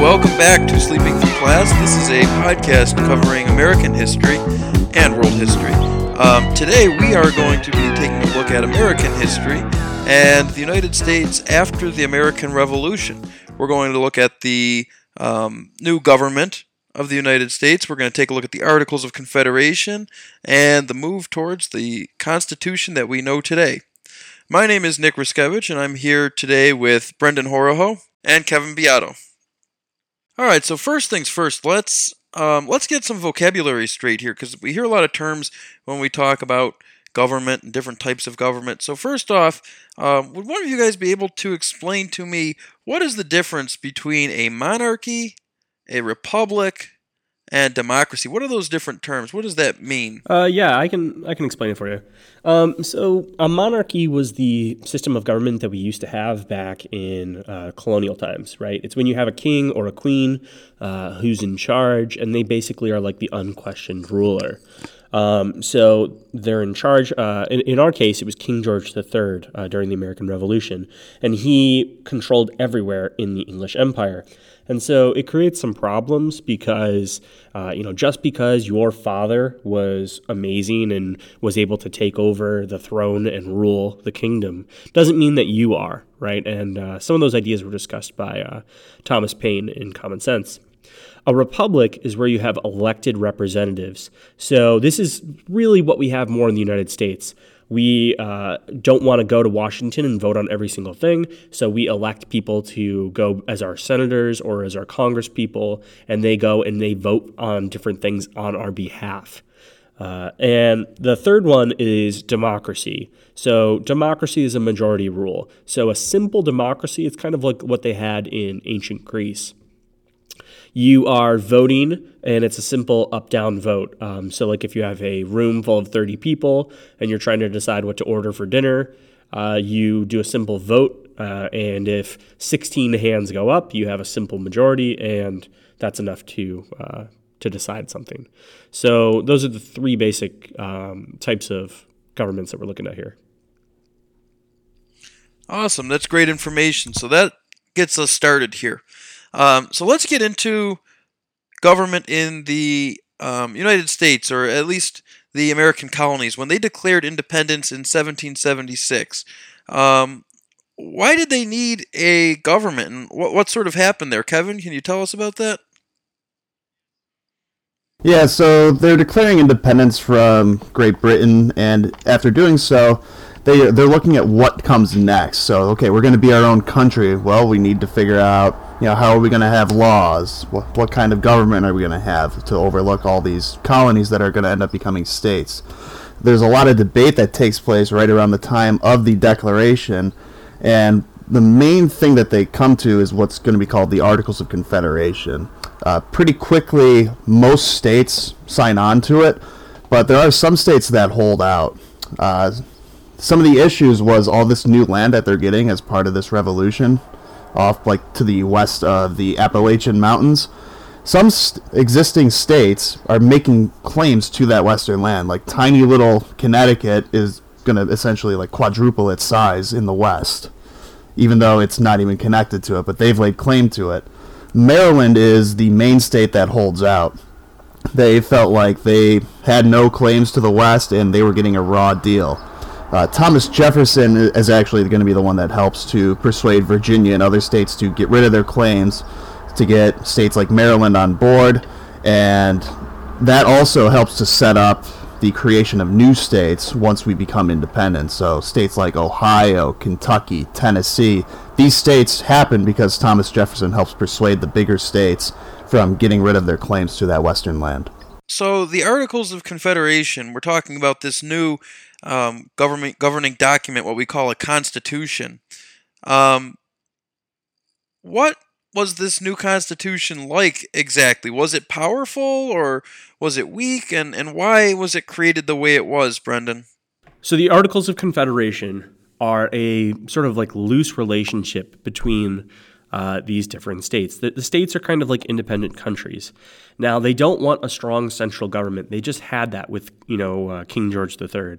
welcome back to Sleeping Through Class. This is a podcast covering American history and world history. Today we are going to be taking a look at American history and the United States after the American Revolution. We're going to look at the new government of the United States. We're going to take a look at the Articles of Confederation and the move towards the Constitution that we know today. My name is Nick Riskevich, and I'm here today with Brendan Horojo and Kevin Beato. All right, so first things first, let's get some vocabulary straight here, because we hear a lot of terms when we talk about government and different types of government. So first off, would one of you guys be able to explain to me what is the difference between a monarchy, a republic, and democracy? What are those different terms? What does that mean? I can explain it for you. So a monarchy was the system of government that we used to have back in colonial times, right? It's when you have a king or a queen who's in charge, and they basically are like the unquestioned ruler. So they're in charge. In our case, it was King George III during the American Revolution, and he controlled everywhere in the English Empire. And so it creates some problems because, just because your father was amazing and was able to take over the throne and rule the kingdom doesn't mean that you are, right? And some of those ideas were discussed by Thomas Paine in Common Sense. A republic is where you have elected representatives. So this is really what we have more in the United States. We don't want to go to Washington and vote on every single thing, so we elect people to go as our senators or as our congresspeople, and they go and they vote on different things on our behalf. And the third one is democracy. So democracy is a majority rule. So a simple democracy, it's kind of like what they had in ancient Greece. You are voting, and it's a simple up-down vote. So like if you have a room full of 30 people and you're trying to decide what to order for dinner, you do a simple vote. And if 16 hands go up, you have a simple majority, and that's enough to decide something. So those are the three basic types of governments that we're looking at here. Awesome. That's great information. So that gets us started here. So let's get into government in the United States, or at least the American colonies, when they declared independence in 1776. Why did they need a government, and what sort of happened there? Kevin, can you tell us about that? Yeah, so they're declaring independence from Great Britain, and after doing so, they're looking at what comes next. So, okay, we're going to be our own country. Well, we need to figure out, how are we going to have laws? What kind of government are we going to have to overlook all these colonies that are going to end up becoming states? There's a lot of debate that takes place right around the time of the Declaration, and the main thing that they come to is what's going to be called the Articles of Confederation. Pretty quickly, most states sign on to it, but there are some states that hold out. Some of the issues was all this new land that they're getting as part of this revolution off like to the west of the Appalachian Mountains. Some existing states are making claims to that western land. Like tiny little Connecticut is going to essentially like quadruple its size in the west, even though it's not even connected to it, but they've laid claim to it. Maryland is the main state that holds out. They felt like they had no claims to the west and they were getting a raw deal. Thomas Jefferson is actually going to be the one that helps to persuade Virginia and other states to get rid of their claims, to get states like Maryland on board, and that also helps to set up the creation of new states once we become independent. So states like Ohio, Kentucky, Tennessee, these states happen because Thomas Jefferson helps persuade the bigger states from getting rid of their claims to that western land. So the Articles of Confederation, we're talking about this new governing document, what we call a constitution. What was this new constitution like exactly? Was it powerful or was it weak? And why was it created the way it was, Brendan? So the Articles of Confederation are a sort of like loose relationship between these different states. The states are kind of like independent countries. Now, they don't want a strong central government. They just had that with, King George III.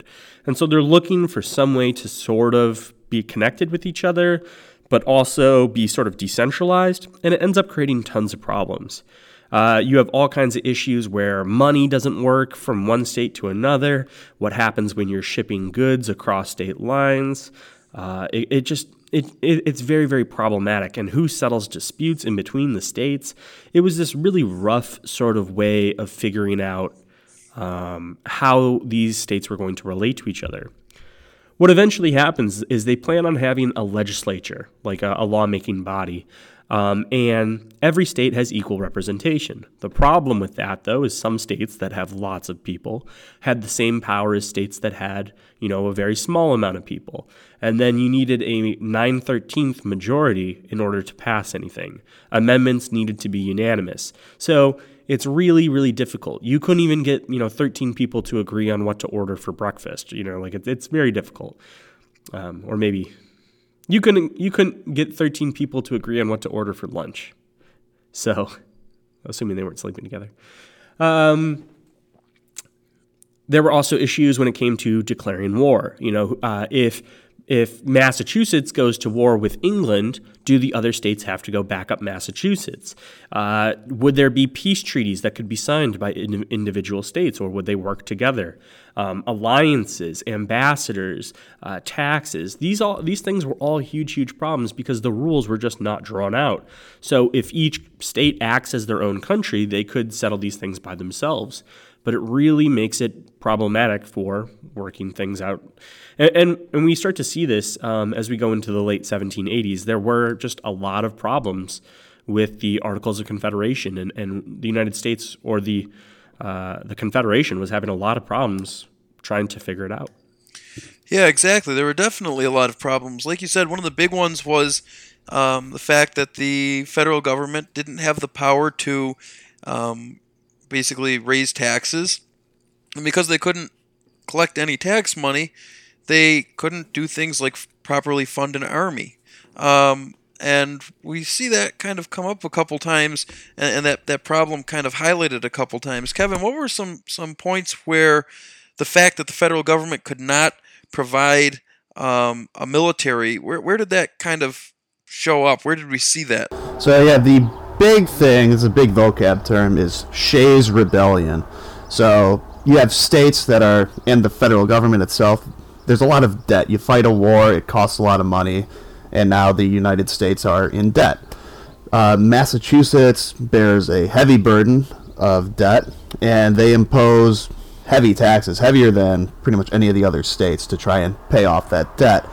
And so they're looking for some way to sort of be connected with each other, but also be sort of decentralized, and it ends up creating tons of problems. You have all kinds of issues where money doesn't work from one state to another, what happens when you're shipping goods across state lines. It's very, very problematic. And who settles disputes in between the states? It was this really rough sort of way of figuring out how these states were going to relate to each other. What eventually happens is they plan on having a legislature, like a lawmaking body, and every state has equal representation. The problem with that, though, is some states that have lots of people had the same power as states that had, a very small amount of people. And then you needed a 9/13 majority in order to pass anything. Amendments needed to be unanimous. So it's really, really difficult. You couldn't even get, 13 people to agree on what to order for breakfast. It's very difficult. Or maybe... You couldn't get 13 people to agree on what to order for lunch. So, assuming they weren't sleeping together. There were also issues when it came to declaring war. If Massachusetts goes to war with England, do the other states have to go back up Massachusetts? Would there be peace treaties that could be signed by individual states, or would they work together? Alliances, ambassadors, taxes, these things were all huge, huge problems because the rules were just not drawn out. So if each state acts as their own country, they could settle these things by themselves. But it really makes it problematic for working things out. And we start to see this as we go into the late 1780s. There were just a lot of problems with the Articles of Confederation, and the United States, or the Confederation, was having a lot of problems trying to figure it out. Yeah, exactly. There were definitely a lot of problems. Like you said, one of the big ones was the fact that the federal government didn't have the power to... basically raise taxes, and because they couldn't collect any tax money, they couldn't do things like properly fund an army, and we see that kind of come up a couple times, and that problem kind of highlighted a couple times. Kevin, what were some points where the fact that the federal government could not provide a military, where did that kind of show up? Where did we see that? So yeah, the big thing, it's a big vocab term, is Shays' Rebellion. So you have states that are, and the federal government itself, there's a lot of debt. You fight a war, it costs a lot of money, and now the United States are in debt. Massachusetts bears a heavy burden of debt, and they impose heavy taxes, heavier than pretty much any of the other states, to try and pay off that debt.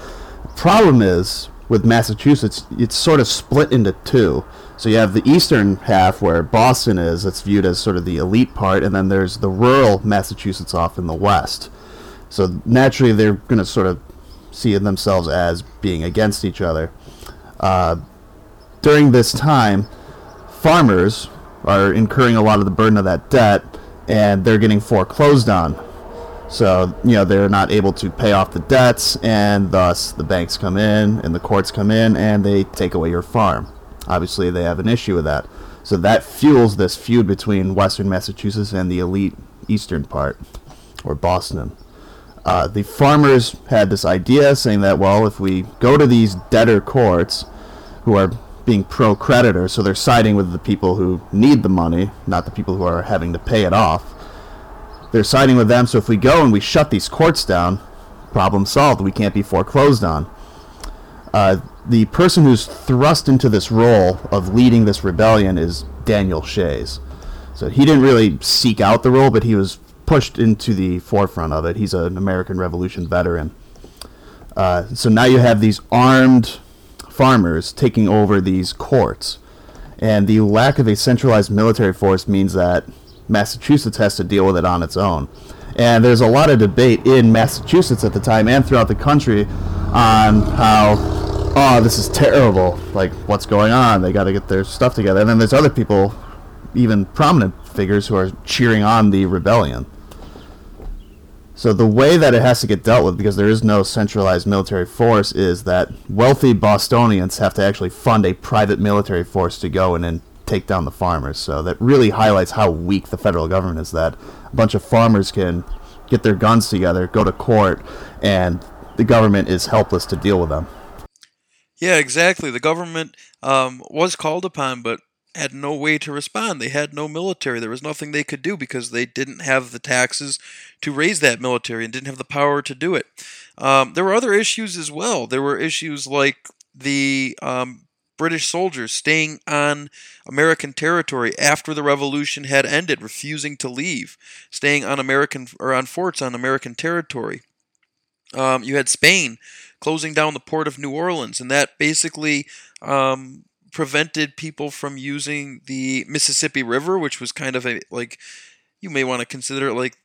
The problem is, with Massachusetts, it's sort of split into two. So you have the eastern half where Boston is, that's viewed as sort of the elite part, and then there's the rural Massachusetts off in the west. So naturally they're going to sort of see themselves as being against each other. During this time, farmers are incurring a lot of the burden of that debt, and they're getting foreclosed on. So, they're not able to pay off the debts, and thus the banks come in and the courts come in and they take away your farm. Obviously, they have an issue with that. So that fuels this feud between western Massachusetts and the elite eastern part, or Boston. The farmers had this idea saying that, well, if we go to these debtor courts who are being pro-creditor, so they're siding with the people who need the money, not the people who are having to pay it off. They're siding with them, so if we go and we shut these courts down, problem solved. We can't be foreclosed on. The person who's thrust into this role of leading this rebellion is Daniel Shays. So he didn't really seek out the role, but he was pushed into the forefront of it. He's an American Revolution veteran. So now you have these armed farmers taking over these courts. And the lack of a centralized military force means that Massachusetts has to deal with it on its own. And there's a lot of debate in Massachusetts at the time and throughout the country on how, oh, this is terrible. Like, what's going on? They got to get their stuff together. And then there's other people, even prominent figures, who are cheering on the rebellion. So the way that it has to get dealt with, because there is no centralized military force, is that wealthy Bostonians have to actually fund a private military force to go in and take down the farmers. So that really highlights how weak the federal government is, that a bunch of farmers can get their guns together, go to court, and the government is helpless to deal with them. Yeah, exactly. The government was called upon, but had no way to respond. They had no military. There was nothing they could do because they didn't have the taxes to raise that military and didn't have the power to do it. There were other issues as well. There were issues like the British soldiers staying on American territory after the Revolution had ended, refusing to leave, staying on American or on forts on American territory. You had Spain closing down the port of New Orleans, and that basically prevented people from using the Mississippi River, which was kind of a, like, you may want to consider it like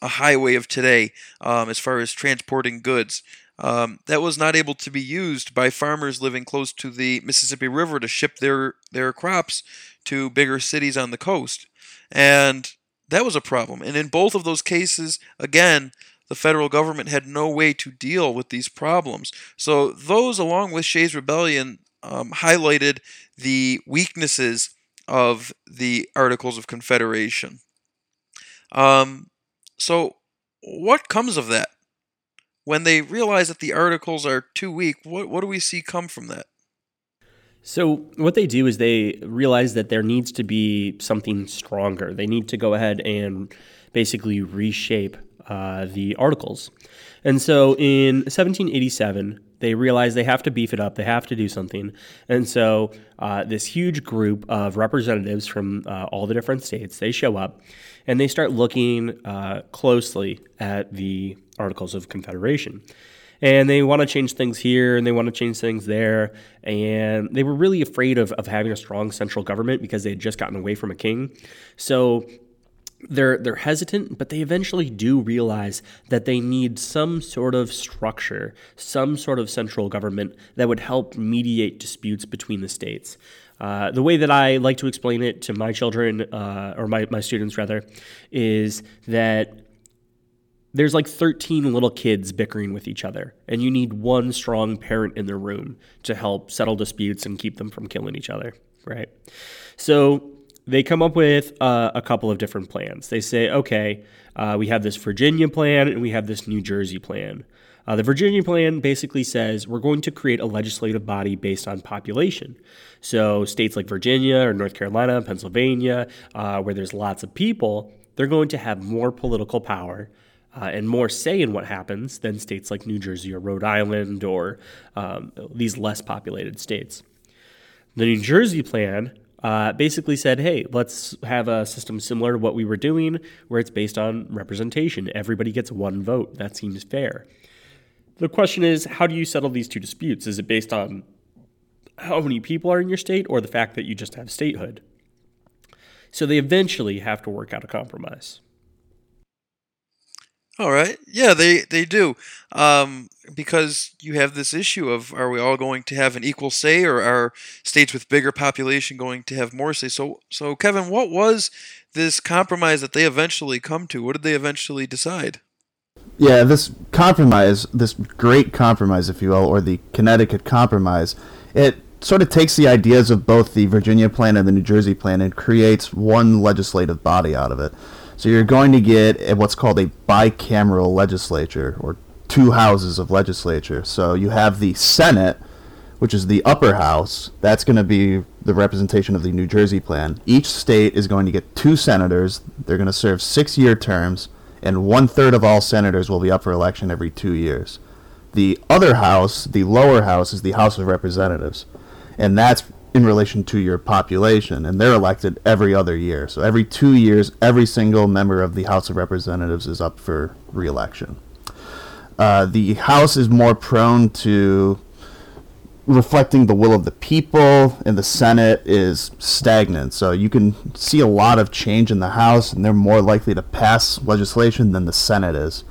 a highway of today as far as transporting goods. That was not able to be used by farmers living close to the Mississippi River to ship their crops to bigger cities on the coast. And that was a problem. And in both of those cases, again, the federal government had no way to deal with these problems. So those, along with Shays' Rebellion, highlighted the weaknesses of the Articles of Confederation. So what comes of that? When they realize that the Articles are too weak, what do we see come from that? So what they do is they realize that there needs to be something stronger. They need to go ahead and basically reshape the Articles. And so in 1787, they realize they have to beef it up. They have to do something. And so this huge group of representatives from all the different states, they show up and they start looking closely at the Articles of Confederation. And they want to change things here and they want to change things there. And they were really afraid of having a strong central government because they had just gotten away from a king. So They're hesitant, but they eventually do realize that they need some sort of structure, some sort of central government that would help mediate disputes between the states. The way that I like to explain it to my children, or my students rather, is that there's like 13 little kids bickering with each other, and you need one strong parent in the room to help settle disputes and keep them from killing each other, right? So they come up with a couple of different plans. They say, okay, we have this Virginia plan and we have this New Jersey plan. The Virginia plan basically says we're going to create a legislative body based on population. So states like Virginia or North Carolina, Pennsylvania, where there's lots of people, they're going to have more political power and more say in what happens than states like New Jersey or Rhode Island or these less populated states. The New Jersey plan basically said, hey, let's have a system similar to what we were doing where it's based on representation. Everybody gets one vote. That seems fair. The question is, how do you settle these two disputes? Is it based on how many people are in your state or the fact that you just have statehood? So they eventually have to work out a compromise. All right. Yeah, they do. Because you have this issue of, are we all going to have an equal say, or are states with bigger population going to have more say? So Kevin, what was this compromise that they eventually come to? What did they eventually decide? Yeah, this compromise, this great compromise, if you will, or the Connecticut Compromise, it sort of takes the ideas of both the Virginia plan and the New Jersey plan and creates one legislative body out of it. So you're going to get what's called a bicameral legislature, or two houses of legislature. So you have the Senate, which is the upper house. That's going to be the representation of the New Jersey plan. Each state is going to get two senators. They're going to serve 6-year terms, and 1/3 of all senators will be up for election every 2 years. The other house, the lower house, is the House of Representatives, and that's in relation to your population, and they're elected every other year. So every 2 years, every single member of the House of Representatives is up for re-election. The House is more prone to reflecting the will of the people, and the Senate is stagnant. So you can see a lot of change in the House, and they're more likely to pass legislation than the Senate is.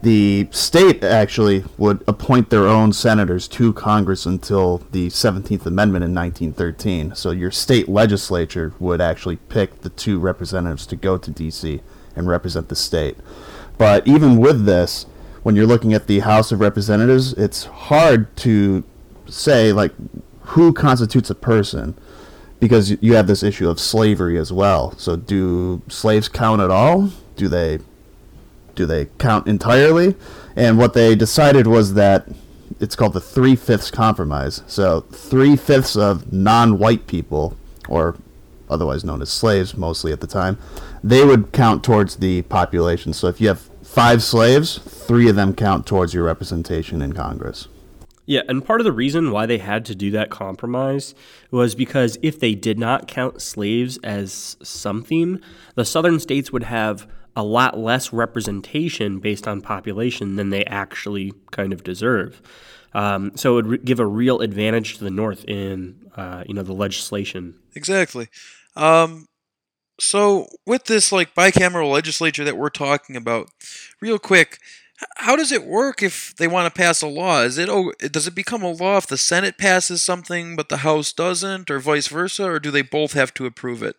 The state actually would appoint their own senators to Congress until the 17th Amendment in 1913. So your state legislature would actually pick the two representatives to go to D.C. and represent the state. But even with this, when you're looking at the House of Representatives, it's hard to say, like, who constitutes a person, because you have this issue of slavery as well. So do slaves count at all? Do they count entirely? And what they decided was that it's called the 3/5 Compromise. So 3/5 of non-white people, or otherwise known as slaves mostly at the time, they would count towards the population. So if you have 5 slaves, 3 of them count towards your representation in Congress. Yeah, and part of the reason why they had to do that compromise was because if they did not count slaves as something, the southern states would have a lot less representation based on population than they actually kind of deserve. So it would give a real advantage to the North in the legislation. Exactly. So with this like bicameral legislature that we're talking about, real quick, how does it work if they want to pass a law? Does it become a law if the Senate passes something but the House doesn't, or vice versa, or do they both have to approve it?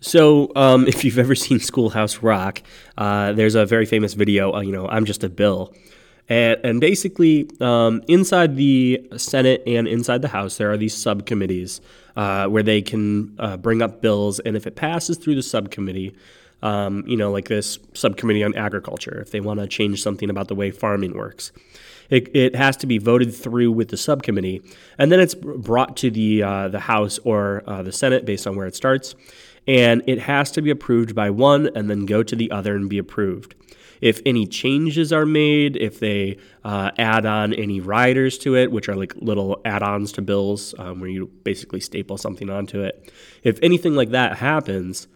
So if you've ever seen Schoolhouse Rock, there's a very famous video, I'm Just a Bill. And basically, inside the Senate and inside the House, there are these subcommittees where they can bring up bills. And if it passes through the subcommittee, like this subcommittee on agriculture, if they want to change something about the way farming works, it has to be voted through with the subcommittee. And then it's brought to the House or the Senate based on where it starts. And it has to be approved by one and then go to the other and be approved. If any changes are made, if they add on any riders to it, which are like little add-ons to bills where you basically staple something onto it, if anything like that happens,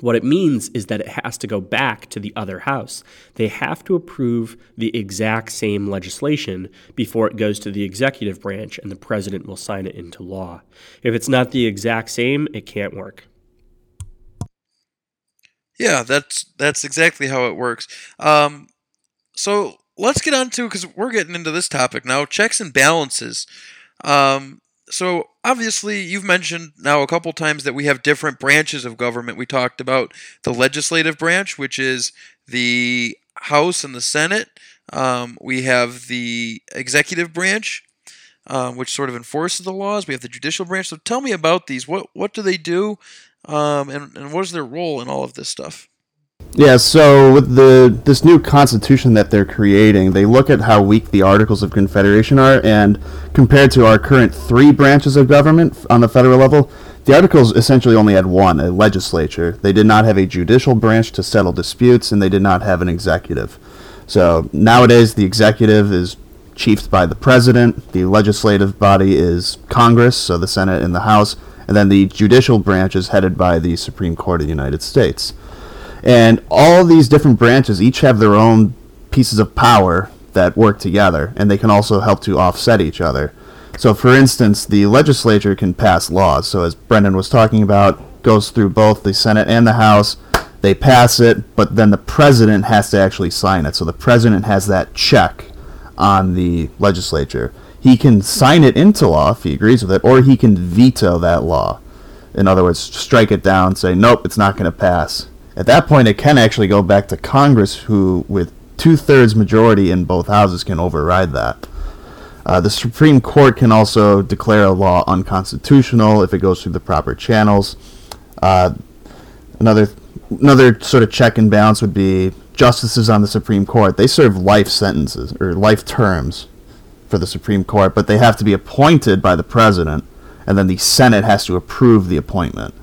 what it means is that it has to go back to the other house. They have to approve the exact same legislation before it goes to the executive branch and the president will sign it into law. If it's not the exact same, it can't work. Yeah, that's exactly how it works. So let's get on to, because we're getting into this topic now, checks and balances. So obviously you've mentioned now a couple times that we have different branches of government. We talked about the legislative branch, which is the House and the Senate. We have the executive branch, which sort of enforces the laws. We have the judicial branch. So tell me about these. What do they do? And what is their role in all of this stuff? Yeah, so with this new constitution that they're creating, they look at how weak the Articles of Confederation are, and compared to our current 3 branches of government on the federal level, the Articles essentially only had one, a legislature. They did not have a judicial branch to settle disputes, and they did not have an executive. So nowadays, the executive is chiefed by the president, the legislative body is Congress, so the Senate and the House, and then the judicial branch is headed by the Supreme Court of the United States. And all these different branches each have their own pieces of power that work together, and they can also help to offset each other. So, for instance, the legislature can pass laws. So, as Brendan was talking about, goes through both the Senate and the House. They pass it, but then the president has to actually sign it. So the president has that check on the legislature. He can sign it into law if he agrees with it, or he can veto that law. In other words, strike it down, say, nope, it's not going to pass. At that point, it can actually go back to Congress, who, with 2/3 majority in both houses, can override that. The Supreme Court can also declare a law unconstitutional if it goes through the proper channels. Another sort of check and balance would be justices on the Supreme Court. They serve life sentences, or life terms, for the Supreme Court, but they have to be appointed by the president, and then the Senate has to approve the appointment.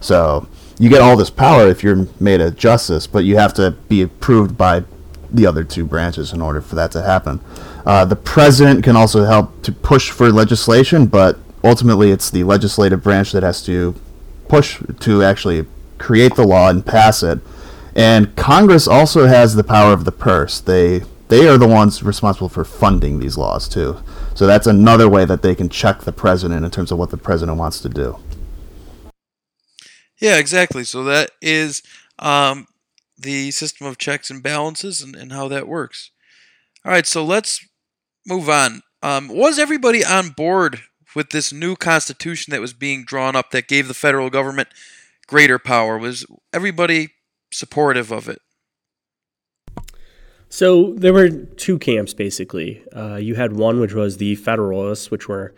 So you get all this power if you're made a justice, but you have to be approved by the other 2 branches in order for that to happen. The president can also help to push for legislation, but ultimately it's the legislative branch that has to push to actually create the law and pass it. And Congress also has the power of the purse. They are the ones responsible for funding these laws, too. So that's another way that they can check the president in terms of what the president wants to do. Yeah, exactly. So that is the system of checks and balances and how that works. All right, so let's move on. Was everybody on board with this new constitution that was being drawn up that gave the federal government greater power? Was everybody supportive of it? So there were two camps, basically. You had one, which was the Federalists, which were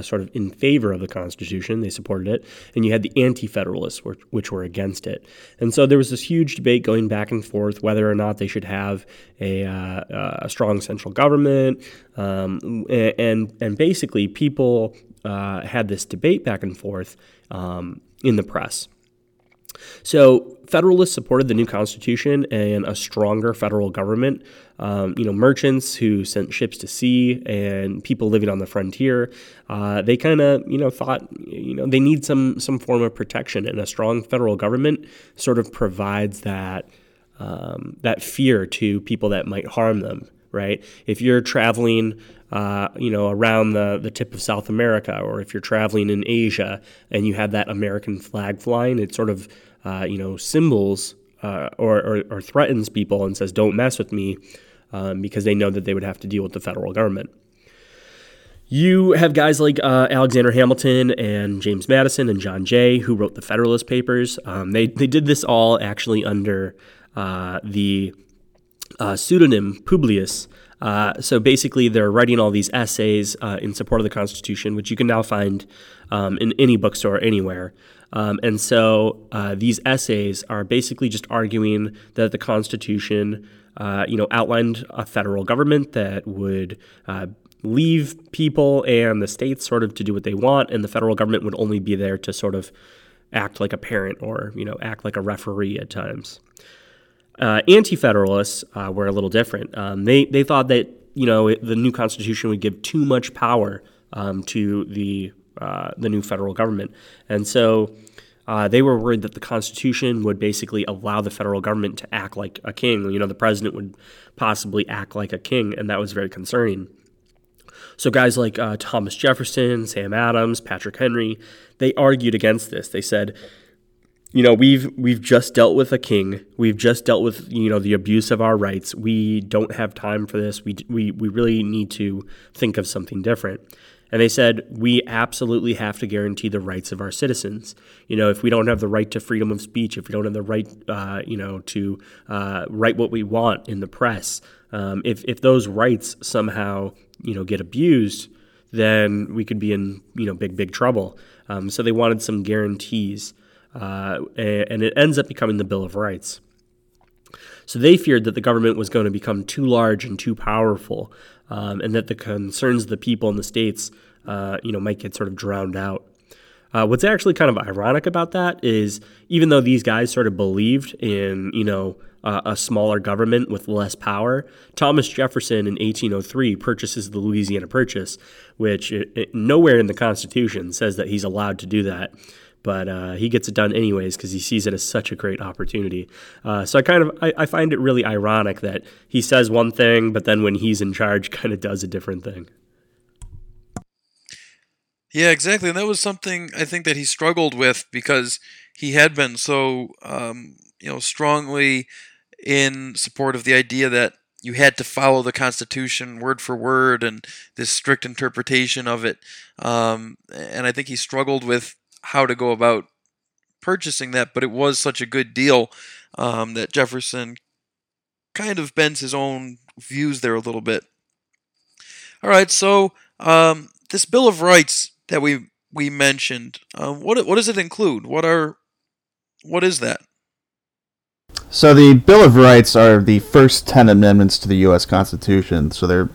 sort of in favor of the Constitution. They supported it. And you had the Anti-Federalists, which were against it. And so there was this huge debate going back and forth whether or not they should have a strong central government. And basically, people had this debate back and forth in the press. So Federalists supported the new Constitution and a stronger federal government. Merchants who sent ships to sea and people living on the frontier, they kind of, thought, they need some form of protection, and a strong federal government sort of provides that that fear to people that might harm them. Right? If you're traveling, around the tip of South America, or if you're traveling in Asia and you have that American flag flying, it sort of, symbols or threatens people and says, don't mess with me, because they know that they would have to deal with the federal government. You have guys like Alexander Hamilton and James Madison and John Jay, who wrote the Federalist Papers. They did this all actually under the pseudonym Publius. So basically, they're writing all these essays in support of the Constitution, which you can now find in any bookstore anywhere. And so these essays are basically just arguing that the Constitution, outlined a federal government that would leave people and the states sort of to do what they want, and the federal government would only be there to sort of act like a parent or, act like a referee at times. Anti-Federalists were a little different. They thought that, the new Constitution would give too much power to the new federal government. And so they were worried that the Constitution would basically allow the federal government to act like a king. The president would possibly act like a king, and that was very concerning. So guys like Thomas Jefferson, Sam Adams, Patrick Henry, they argued against this. They said, we've just dealt with a king. We've just dealt with, the abuse of our rights. We don't have time for this. We really need to think of something different. And they said, we absolutely have to guarantee the rights of our citizens. If we don't have the right to freedom of speech, if we don't have the right, to write what we want in the press, if those rights somehow, get abused, then we could be in, big trouble. So they wanted some guarantees. And it ends up becoming the Bill of Rights. So they feared that the government was going to become too large and too powerful, and that the concerns of the people in the states, might get sort of drowned out. What's actually kind of ironic about that is, even though these guys sort of believed in, a smaller government with less power, Thomas Jefferson in 1803 purchases the Louisiana Purchase, which nowhere in the Constitution says that he's allowed to do that. But he gets it done anyways because he sees it as such a great opportunity. So I find it really ironic that he says one thing, but then when he's in charge, kind of does a different thing. Yeah, exactly. And that was something I think that he struggled with because he had been so strongly in support of the idea that you had to follow the Constitution word for word and this strict interpretation of it. And I think he struggled with how to go about purchasing that, but it was such a good deal that Jefferson kind of bends his own views there a little bit. All right, so this Bill of Rights that we mentioned, what does it include? What is that? So the Bill of Rights are the first 10 amendments to the U.S. Constitution. So they're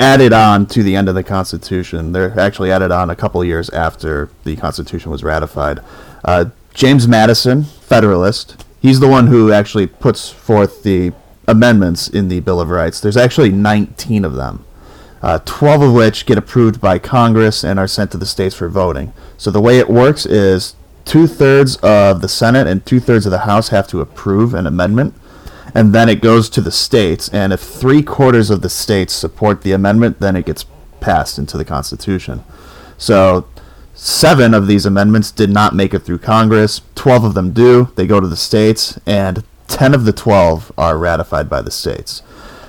added on to the end of the Constitution. They're actually added on a couple of years after the Constitution was ratified. James Madison, Federalist, he's the one who actually puts forth the amendments in the Bill of Rights. There's actually 19 of them, 12 of which get approved by Congress and are sent to the states for voting. So the way it works is 2/3 of the Senate and 2/3 of the House have to approve an amendment. And then it goes to the states, and if 3/4 of the states support the amendment, then it gets passed into the Constitution. So 7 of these amendments did not make it through Congress, 12 of them do, they go to the states, and 10 of the 12 are ratified by the states.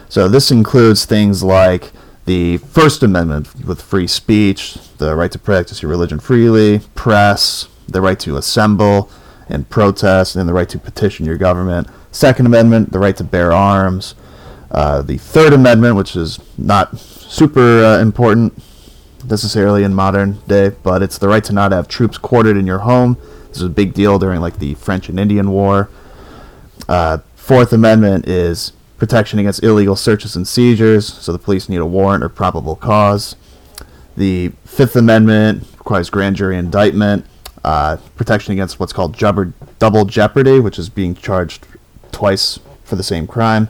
So this includes things like the First Amendment with free speech, the right to practice your religion freely, press, the right to assemble and protest, and the right to petition your government. Second Amendment, the right to bear arms, the Third Amendment, which is not super important necessarily in modern day, but it's the right to not have troops quartered in your home. This was a big deal during like the French and Indian War. Fourth Amendment is protection against illegal searches and seizures, so the police need a warrant or probable cause. The Fifth Amendment requires grand jury indictment, protection against what's called double jeopardy, which is being charged twice for the same crime.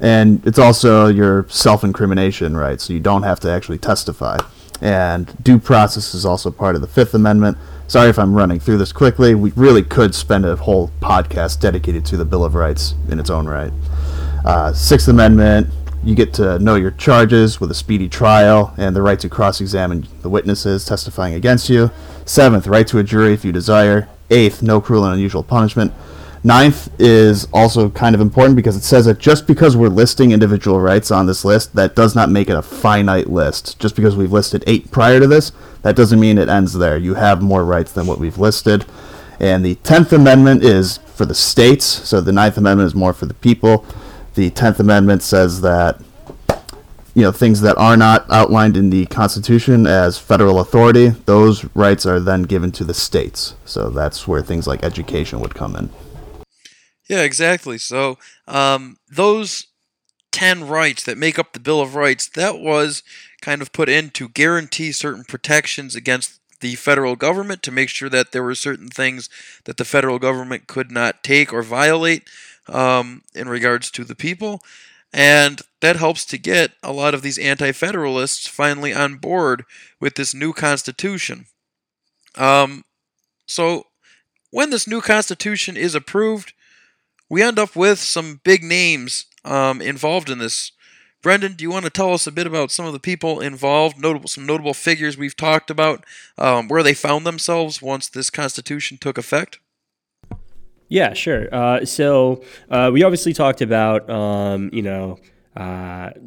And it's also your self-incrimination right, so you don't have to actually testify. And due process is also part of the Fifth Amendment. Sorry if I'm running through this quickly. We really could spend a whole podcast dedicated to the Bill of Rights in its own right. Sixth Amendment, you get to know your charges with a speedy trial and the right to cross-examine the witnesses testifying against you. Seventh, right to a jury if you desire. Eighth, no cruel and unusual punishment. Ninth is also kind of important because it says that just because we're listing individual rights on this list, that does not make it a finite list. Just because we've listed 8 prior to this, that doesn't mean it ends there. You have more rights than what we've listed. And the 10th Amendment is for the states, so the 9th Amendment is more for the people. The 10th Amendment says that, you know, things that are not outlined in the Constitution as federal authority, those rights are then given to the states. So that's where things like education would come in. Yeah, exactly. So those 10 rights that make up the Bill of Rights, that was kind of put in to guarantee certain protections against the federal government, to make sure that there were certain things that the federal government could not take or violate in regards to the people. And that helps to get a lot of these anti-federalists finally on board with this new Constitution. So when this new Constitution is approved, we end up with some big names involved in this. Brendan, do you want to tell us a bit about some of the people involved, some notable figures we've talked about, where they found themselves once this Constitution took effect? Yeah, sure. So we obviously talked about,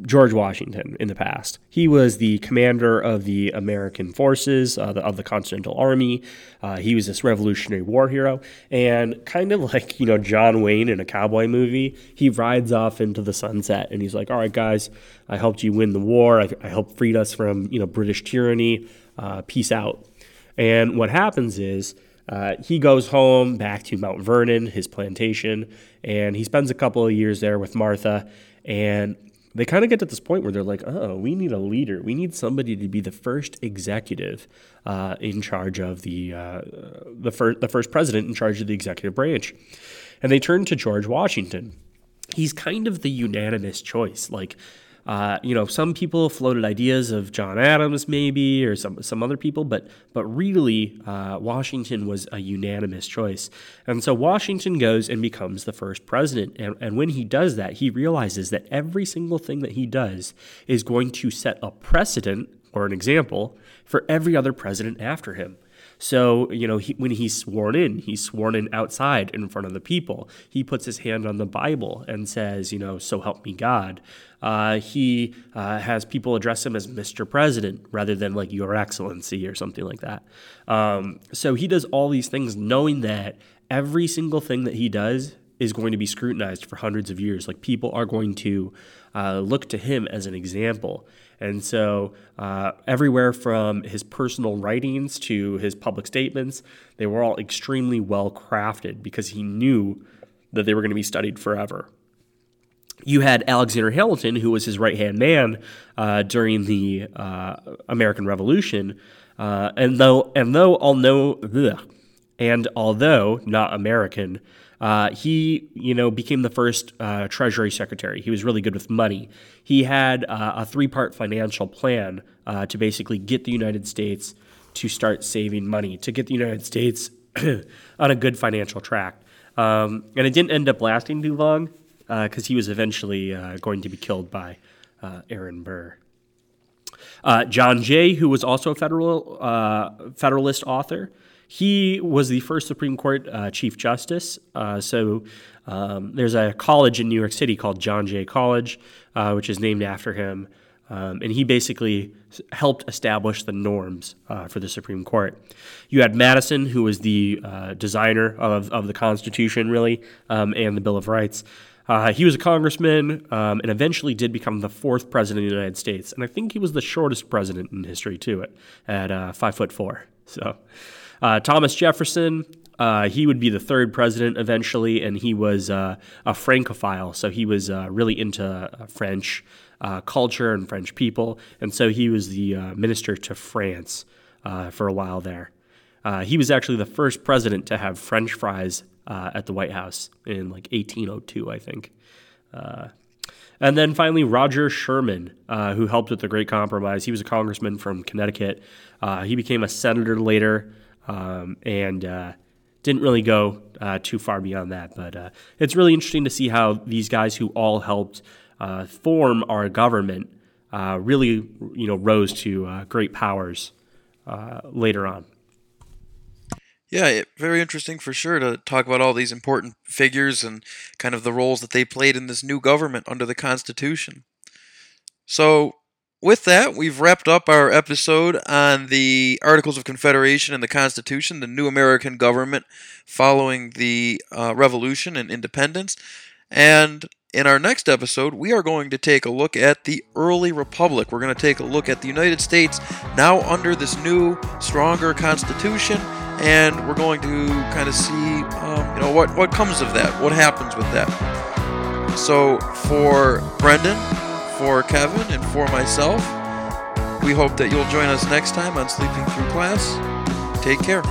George Washington in the past. He was the commander of the American forces, of the Continental Army. He was this Revolutionary War hero. And kind of like, you know, John Wayne in a cowboy movie, he rides off into the sunset and he's like, all right, guys, I helped you win the war. I helped freed us from, you know, British tyranny. Peace out. And what happens is he goes home back to Mount Vernon, his plantation, and he spends a couple of years there with Martha. And they kind of get to this point where they're like, oh, we need a leader. We need somebody to be the first executive in charge of the first president in charge of the executive branch. And they turn to George Washington. He's kind of the unanimous choice. Like, some people floated ideas of John Adams maybe, or some other people, but really Washington was a unanimous choice. And so Washington goes and becomes the first president. And when he does that, he realizes that every single thing that he does is going to set a precedent or an example for every other president after him. So, when he's sworn in outside in front of the people. He puts his hand on the Bible and says, so help me God. He has people address him as Mr. President rather than like Your Excellency or something like that. So he does all these things knowing that every single thing that he does is going to be scrutinized for hundreds of years. Like, people are going to look to him as an example. And so everywhere from his personal writings to his public statements, they were all extremely well crafted because he knew that they were going to be studied forever. You had Alexander Hamilton, who was his right-hand man during the American Revolution, although not American, he became the first Treasury Secretary. He was really good with money. He had a 3-part financial plan to basically get the United States to start saving money, to get the United States on a good financial track. And it didn't end up lasting too long because he was eventually going to be killed by Aaron Burr. John Jay, who was also a Federalist author, he was the first Supreme Court Chief Justice. So there's a college in New York City called John Jay College, which is named after him. And he basically helped establish the norms for the Supreme Court. You had Madison, who was the designer of the Constitution, really, and the Bill of Rights. He was a congressman and eventually did become the fourth president of the United States. And I think he was the shortest president in history, too, at 5'4". So Thomas Jefferson, he would be the third president eventually, and he was a Francophile. So he was really into French culture and French people. And so he was the minister to France for a while there. He was actually the first president to have French fries at the White House in like 1802, I think. And then finally, Roger Sherman, who helped with the Great Compromise. He was a congressman from Connecticut. He became a senator later and didn't really go too far beyond that. But it's really interesting to see how these guys who all helped form our government really, rose to great powers later on. Yeah, very interesting for sure to talk about all these important figures and kind of the roles that they played in this new government under the Constitution. So with that, we've wrapped up our episode on the Articles of Confederation and the Constitution, the new American government following the Revolution and independence. And in our next episode, we are going to take a look at the early republic. We're going to take a look at the United States now under this new, stronger Constitution. And we're going to kind of see, what comes of that, what happens with that. So for Brendan, for Kevin, and for myself, we hope that you'll join us next time on Sleeping Through Class. Take care.